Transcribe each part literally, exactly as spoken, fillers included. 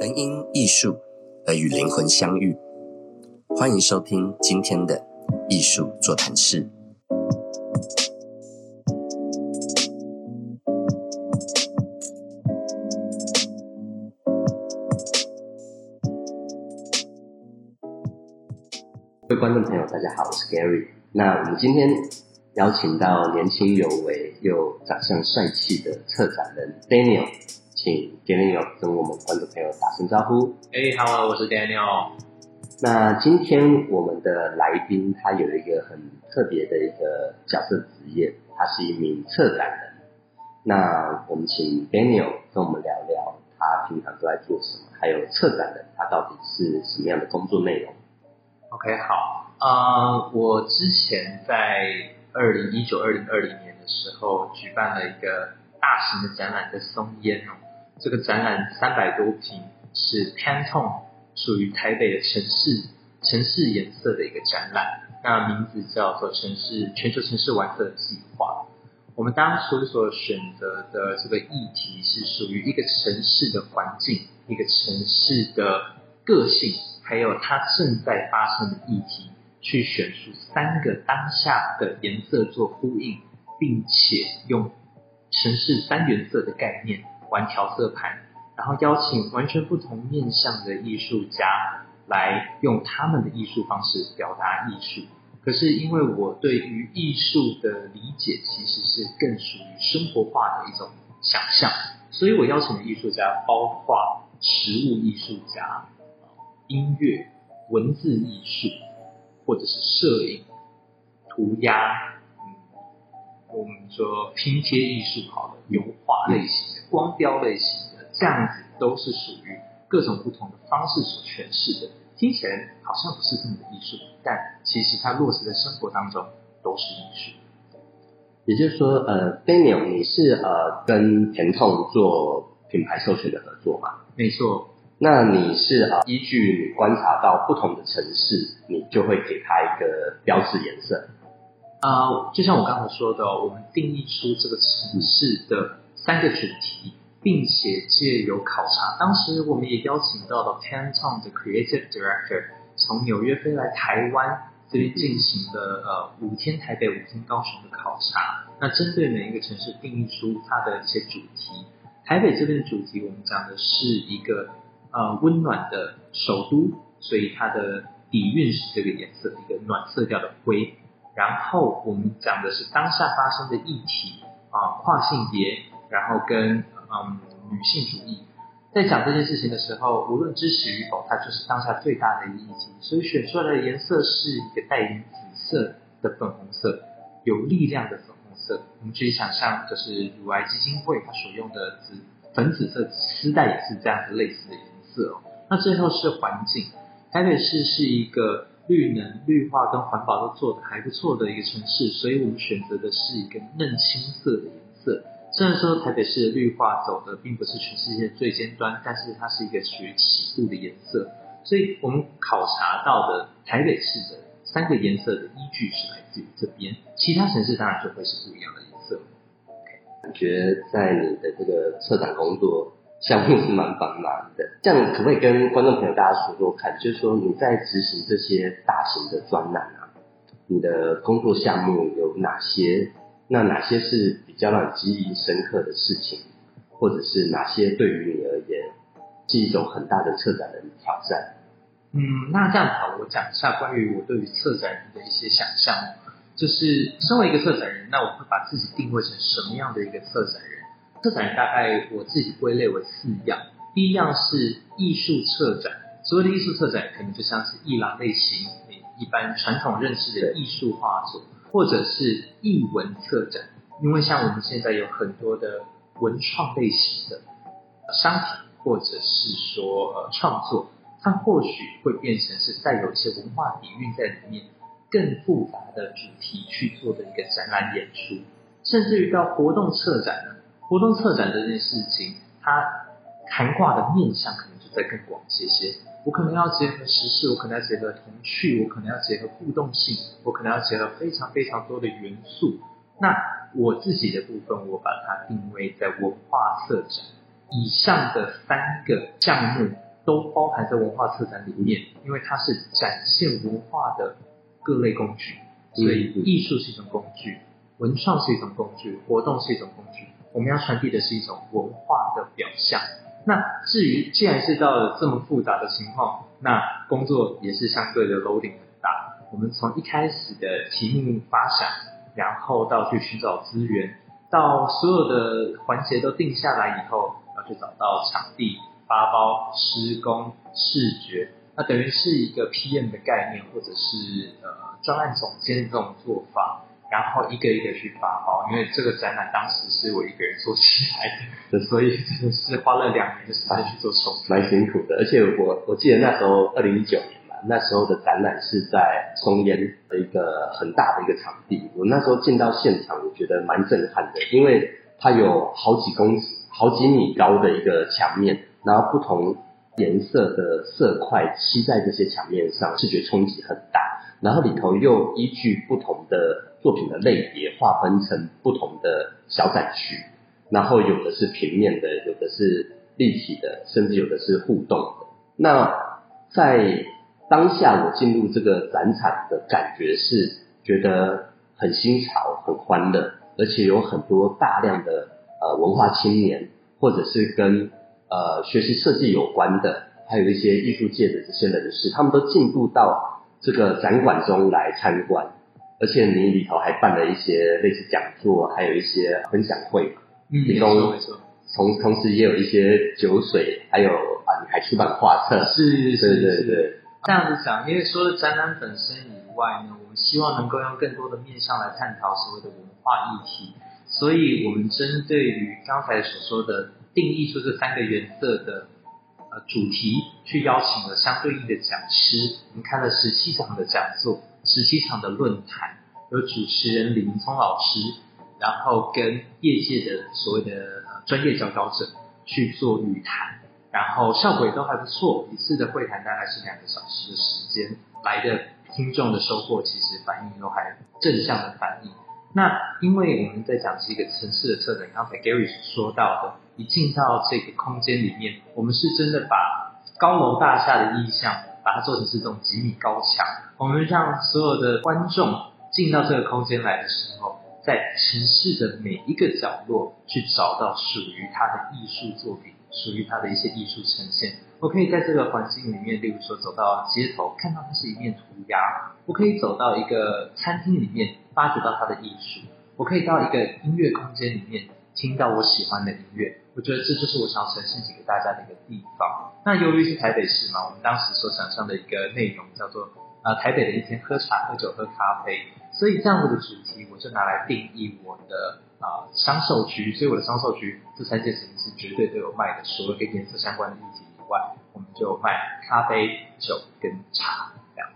能因艺术而与灵魂相遇。欢迎收听今天的艺术座谈室。各位观众朋友，大家好，我是 Gary。那我们今天邀请到年轻有为又长相帅气的策展人 Daniel， 请 Daniel 跟我们观众朋友打声招呼。哎、hey, ，Hello， 我是 Daniel。那今天我们的来宾他有一个很特别的一个角色职业，他是一名策展人。那我们请 Daniel 跟我们聊聊他平常都在做什么，还有策展人他到底是什么样的工作内容。 OK， 好，呃，我之前在二零一九二零二零年的时候举办了一个大型的展览在松烟哦，这个展览三百多平，是 Pantone属于台北的城市城市颜色的一个展览，那名字叫做城市全球城市完色计划。我们当初所选择的这个议题是属于一个城市的环境，一个城市的个性，还有它正在发生的议题，去选出三个当下的颜色做呼应，并且用城市三原色的概念玩调色盘，然后邀请完全不同面向的艺术家来用他们的艺术方式表达艺术。可是因为我对于艺术的理解其实是更属于生活化的一种想象，所以我邀请的艺术家包括食物艺术家、音乐、文字艺术，或者是摄影、涂鸦，嗯，我们说拼贴艺术好了，油画类型的、光雕类型的，这样子都是属于各种不同的方式所诠释的，听起来好像不是这么的艺术，但其实它落实在生活当中都是艺术。也就是说，呃 ，Daniel， 你是呃跟Pantone做品牌授权的合作嘛？没错。那你是呃依据你观察到不同的城市，你就会给它一个标志颜色。啊、呃，就像我刚才说的、哦，我们定义出这个城市的三个主题。并且借由考察，当时我们也邀请到了 Pantone 的 Creative Director 从纽约飞来台湾这边进行了呃五天台北五天高雄的考察，那针对每一个城市定义出它的一些主题。台北这边的主题我们讲的是一个呃温暖的首都，所以它的底蕴是这个颜色，一个暖色调的灰。然后我们讲的是当下发生的议题啊、呃，跨性别，然后跟嗯，女性主义。在讲这件事情的时候，无论支持与否，它就是当下最大的议题，所以选出来的颜色是一个带点紫色的粉红色，有力量的粉红色。我们自己想象，就是乳癌基金会它所用的紫粉紫色丝带也是这样子类似的颜色、哦、那最后是环境，台北市是一个绿能、绿化跟环保都做得还不错的一个城市，所以我们选择的是一个嫩青色的颜色。虽然说台北市的绿化走的并不是全世界最尖端，但是它是一个属于起步的颜色，所以我们考察到的台北市的三个颜色的依据是来自于这边，其他城市当然就会是不一样的颜色。感觉在你的这个策展工作项目是蛮繁忙的，这样可不可以跟观众朋友大家说说看，就是说你在执行这些大型的专栏啊，你的工作项目有哪些？那哪些是比较让你记忆深刻的事情，或者是哪些对于你而言是一种很大的策展人的挑战？嗯，那这样好，我讲一下关于我对于策展人的一些想象。就是身为一个策展人，那我会把自己定位成什么样的一个策展人？策展人大概我自己归类为四样。第一样是艺术策展，所谓的艺术策展可能就像是艺廊类型，一般传统认识的艺术画作，或者是艺文策展，因为像我们现在有很多的文创类型的商品，或者是说、呃、创作，它或许会变成是带有一些文化底蕴在里面，更复杂的主题去做的一个展览演出。甚至于到活动策展呢，活动策展这件事情，它涵盖的面向可能就在更广一些。我可能要结合时事，我可能要结合童趣，我可能要结合互动性，我可能要结合非常非常多的元素。那我自己的部分，我把它定位在文化策展。以上的三个项目，都包含在文化策展里面，因为它是展现文化的各类工具，所以艺术是一种工具，文创是一种工具，活动是一种工具，我们要传递的是一种文化的表象。那至于既然是到了这么复杂的情况，那工作也是相对的 loading 很大，我们从一开始的题目发想，然后到去寻找资源，到所有的环节都定下来以后，要去找到场地、发包、施工、视觉，那等于是一个 P M 的概念，或者是呃专案总监这种做法，然后一个一个去发包，因为这个展览当时是我一个人做起来的，所以真的是花了两年的时间去做收拾，蛮辛苦的。而且我我记得那时候二零一九年。那时候的展览是在松烟的一个很大的一个场地，我那时候进到现场我觉得蛮震撼的，因为它有好几公尺好几米高的一个墙面，然后不同颜色的色块漆在这些墙面上，视觉冲击很大，然后里头又依据不同的作品的类别划分成不同的小展区，然后有的是平面的，有的是立体的，甚至有的是互动的。那在当下我进入这个展场的感觉是觉得很新潮很欢乐，而且有很多大量的呃文化青年，或者是跟呃学习设计有关的，还有一些艺术界的这些人士，他们都进入到这个展馆中来参观，而且你里头还办了一些类似讲座，还有一些分享会，嗯，没错没错，同同时也有一些酒水，还有啊你还出版画册，是是对对对。这样子讲，因为说展览本身以外呢，我们希望能够用更多的面向来探讨所谓的文化议题，所以我们针对于刚才所说的定义出这三个原色的、呃、主题，去邀请了相对应的讲师，我们看了十七场的讲座，十七场的论坛，有主持人李明聪老师，然后跟业界的所谓的、呃、专业佼佼者去做语谈。然后效果也都还不错，一次的会谈大概是两个小时的时间，来的听众的收获其实反应都还正向的反应。那因为我们在讲这个城市的策展，刚才 Gary 说到的，一进到这个空间里面，我们是真的把高楼大厦的意象把它做成是这种几米高墙，我们让所有的观众进到这个空间来的时候，在城市的每一个角落去找到属于它的艺术作品，属于它的一些艺术呈现。我可以在这个环境里面，例如说走到街头看到它是一面涂鸦，我可以走到一个餐厅里面发掘到它的艺术，我可以到一个音乐空间里面听到我喜欢的音乐，我觉得这就是我想呈现给大家的一个地方。那由于是台北市嘛，我们当时所想象的一个内容叫做呃台北的一天喝茶喝酒喝咖啡，所以这样子的主题我就拿来定义我的啊、呃，商售区，所以我的商售区这三件事情是绝对都有卖的，除了跟颜色相关的议题以外，我们就卖咖啡、酒跟茶这样。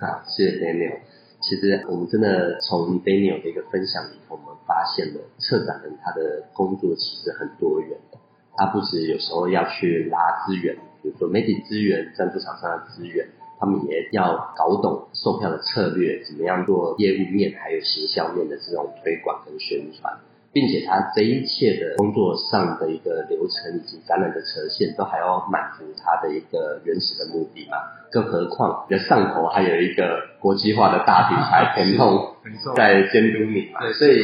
啊，谢谢 Daniel。其实我们真的从 Daniel 的一个分享里头，我们发现了策展人他的工作其实很多元的，他不止有时候要去拉资源，比如说媒体资源、赞助厂商的资源，他们也要搞懂售票的策略，怎么样做业务面还有行销面的这种推广跟宣传，并且他这一切的工作上的一个流程以及展览的呈现都还要满足他的一个原始的目的嘛，更何况你的上头还有一个国际化的大品牌Pantone在监督你嘛，所以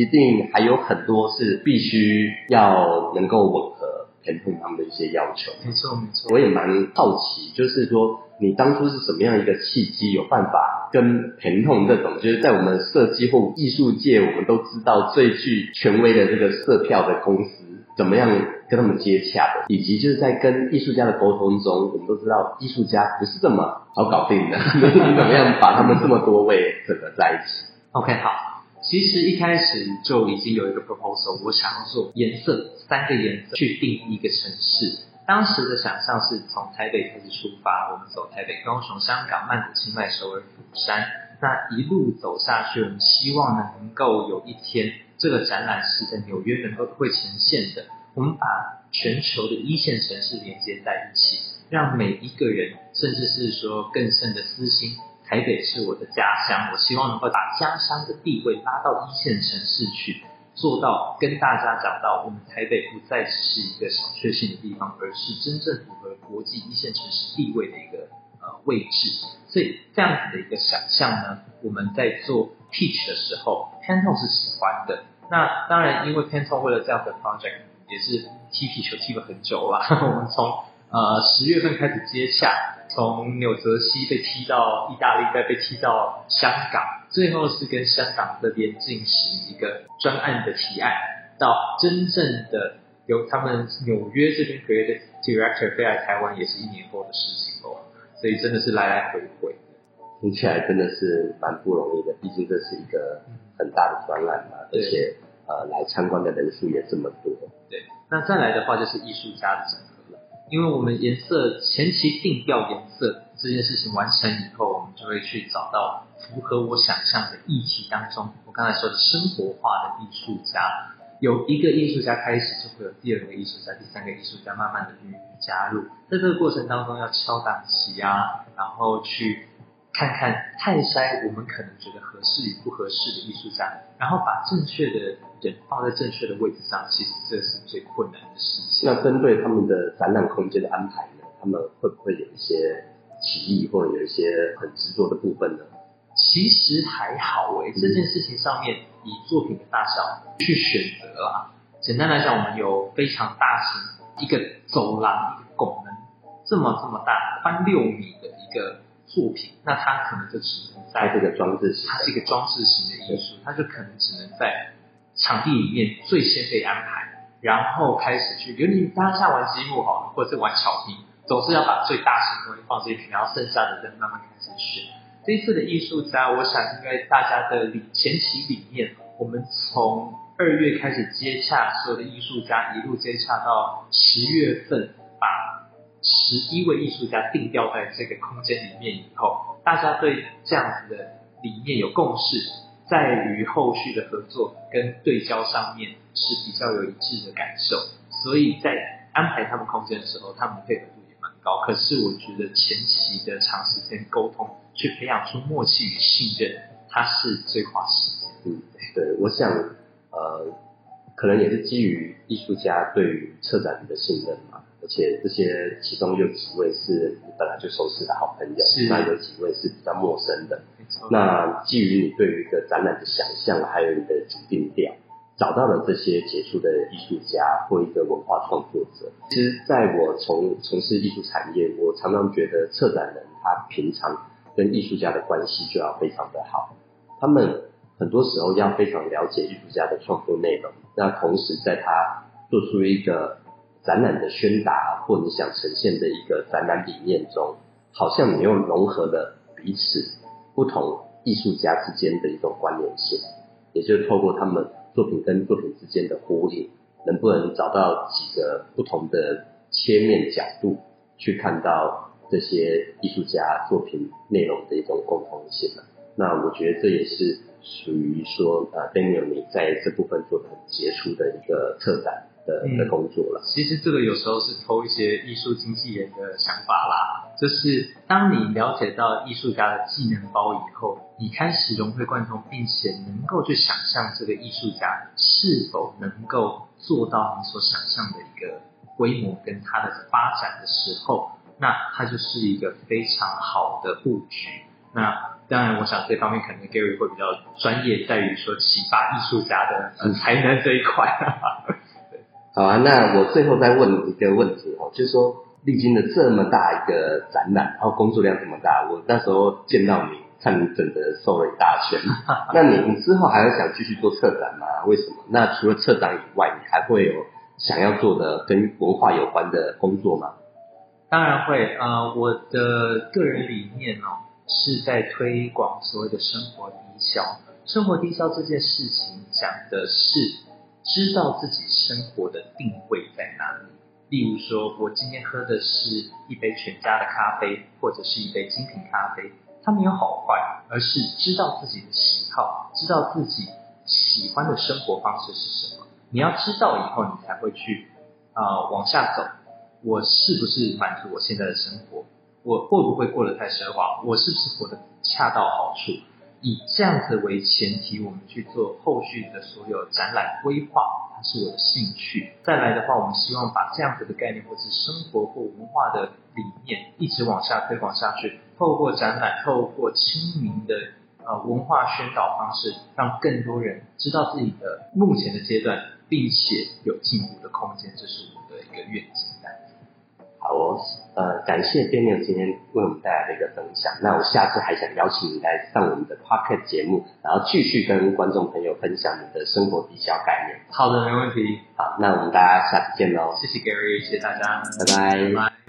一定还有很多是必须要能够吻合Pantone他们的一些要求。没错没错，我也蛮好奇，就是说你当初是什么样一个契机，有办法跟Pantone这种就是在我们设计或艺术界我们都知道最具权威的这个色票的公司，怎么样跟他们接洽的，以及就是在跟艺术家的沟通中，我们都知道艺术家不是这么好搞定的你怎么样把他们这么多位整个在一起？ OK 好，其实一开始就已经有一个 proposal， 我想要做颜色，三个颜色去定义一个城市。当时的想象是从台北开始出发，我们走台北、高雄、香港、曼谷、清迈、首尔、釜山，那一路走下去，我们希望能够有一天这个展览是在纽约能够会呈现的，我们把全球的一线城市连接在一起，让每一个人甚至是说更深的私心，台北是我的家乡，我希望能够把家乡的地位拉到一线城市去，做到跟大家讲到，我们台北不再只是一个小确幸的地方，而是真正符合国际一线城市地位的一个呃位置。所以这样子的一个想象呢，我们在做 pitch 的时候 ，Pantone 是喜欢的。那当然，因为 Pantone 为了这样的 project 也是踢皮球踢了很久了，我们从呃十月份开始接洽。从纽泽西被踢到意大利，再被踢到香港，最后是跟香港这边进行一个专案的提案，到真正的由他们纽约这边 Creative Director 飞来台湾，也是一年后的事情哦。所以真的是来来回回，听起来真的是蛮不容易的，毕竟这是一个很大的专案嘛，而且呃来参观的人数也这么多。对，那再来的话就是艺术家的整合。因为我们颜色前期定调颜色这件事情完成以后，我们就会去找到符合我想象的议题当中，我刚才说的生活化的艺术家，有一个艺术家开始就会有第二个艺术家，第三个艺术家慢慢的去加入，在这个过程当中要敲档期啊，然后去看看泰筛我们可能觉得合适与不合适的艺术家，然后把正确的人放在正确的位置上，其实这是最困难的事情。那针对他们的展览空间的安排呢，他们会不会有一些歧义或者有一些很执着的部分呢？其实还好诶、欸，这件事情上面以作品的大小去选择啦。简单来讲，我们有非常大型一个走廊一个拱门这么这么大宽六米的一个作品，那它可能就只能在这个装置型，它是一个装置型的艺术，它就可能只能在场地里面最先被安排，然后开始去，比如你当下玩积木好了，或者是玩巧拼，总是要把最大型的东西放进去，然后剩下的再慢慢开始选。这一次的艺术家，我想应该大家的理前期理念，我们从二月开始接洽所有的艺术家，一路接洽到十月份，把十一位艺术家定调在这个空间里面以后，大家对这样子的理念有共识，在于后续的合作跟对焦上面是比较有一致的感受，所以在安排他们空间的时候，他们配合度也蛮高。可是我觉得前期的长时间沟通，去培养出默契与信任，它是最花时间。嗯，对，我想呃，可能也是基于艺术家对于策展人的信任嘛。而且这些其中有几位是你本来就熟识的好朋友，那有几位是比较陌生的。那基于你对于一个展览的想象，还有你的主定调，找到了这些杰出的艺术家或一个文化创作者。其实在我从从事艺术产业，我常常觉得策展人他平常跟艺术家的关系就要非常的好，他们很多时候要非常了解艺术家的创作内容，那同时在他做出一个展览的宣达或你想呈现的一个展览理念中，好像你又融合了彼此不同艺术家之间的一种关联性，也就是透过他们作品跟作品之间的呼应，能不能找到几个不同的切面角度去看到这些艺术家作品内容的一种共同性。那我觉得这也是属于说、呃、Daniel 你在这部分做的很杰出的一个策展的的工作了、嗯。其实这个有时候是偷一些艺术经纪人的想法啦，就是当你了解到艺术家的技能包以后，你开始融会贯通，并且能够去想象这个艺术家是否能够做到你所想象的一个规模跟他的发展的时候，那他就是一个非常好的布局。那当然我想这方面可能 Gary 会比较专业，在于说启发艺术家的、呃、才能这一块。好啊，那我最后再问一个问题哦，就是说历经了这么大一个展览，然后工作量这么大，我那时候见到你，看你整个受了一大圈。那你你之后还要想继续做策展吗？为什么？那除了策展以外，你还会有想要做的跟文化有关的工作吗？当然会，呃，我的个人理念哦，是在推广所谓的生活低消。生活低消这件事情讲的是，知道自己生活的定位在哪里。例如说我今天喝的是一杯全家的咖啡，或者是一杯精品咖啡，它没有好坏，而是知道自己的喜好，知道自己喜欢的生活方式是什么。你要知道以后你才会去、呃、往下走，我是不是满足我现在的生活，我会不会过得太奢华，我是不是活得恰到好处。以这样子为前提，我们去做后续的所有展览规划，它是我的兴趣。再来的话，我们希望把这样子的概念或是生活或文化的理念一直往下推广下去，透过展览，透过亲民的呃文化宣导方式，让更多人知道自己的目前的阶段，并且有进步的空间，这是我的一个愿景。好哦，呃，感谢 Daniel 今天为我们带来的一个分享。那我下次还想邀请你来上我们的 Podcast 节目，然后继续跟观众朋友分享你的生活低消概念。好的，没问题。好，那我们大家下次见喽。谢谢 Gary， 谢谢大家，拜拜。拜拜。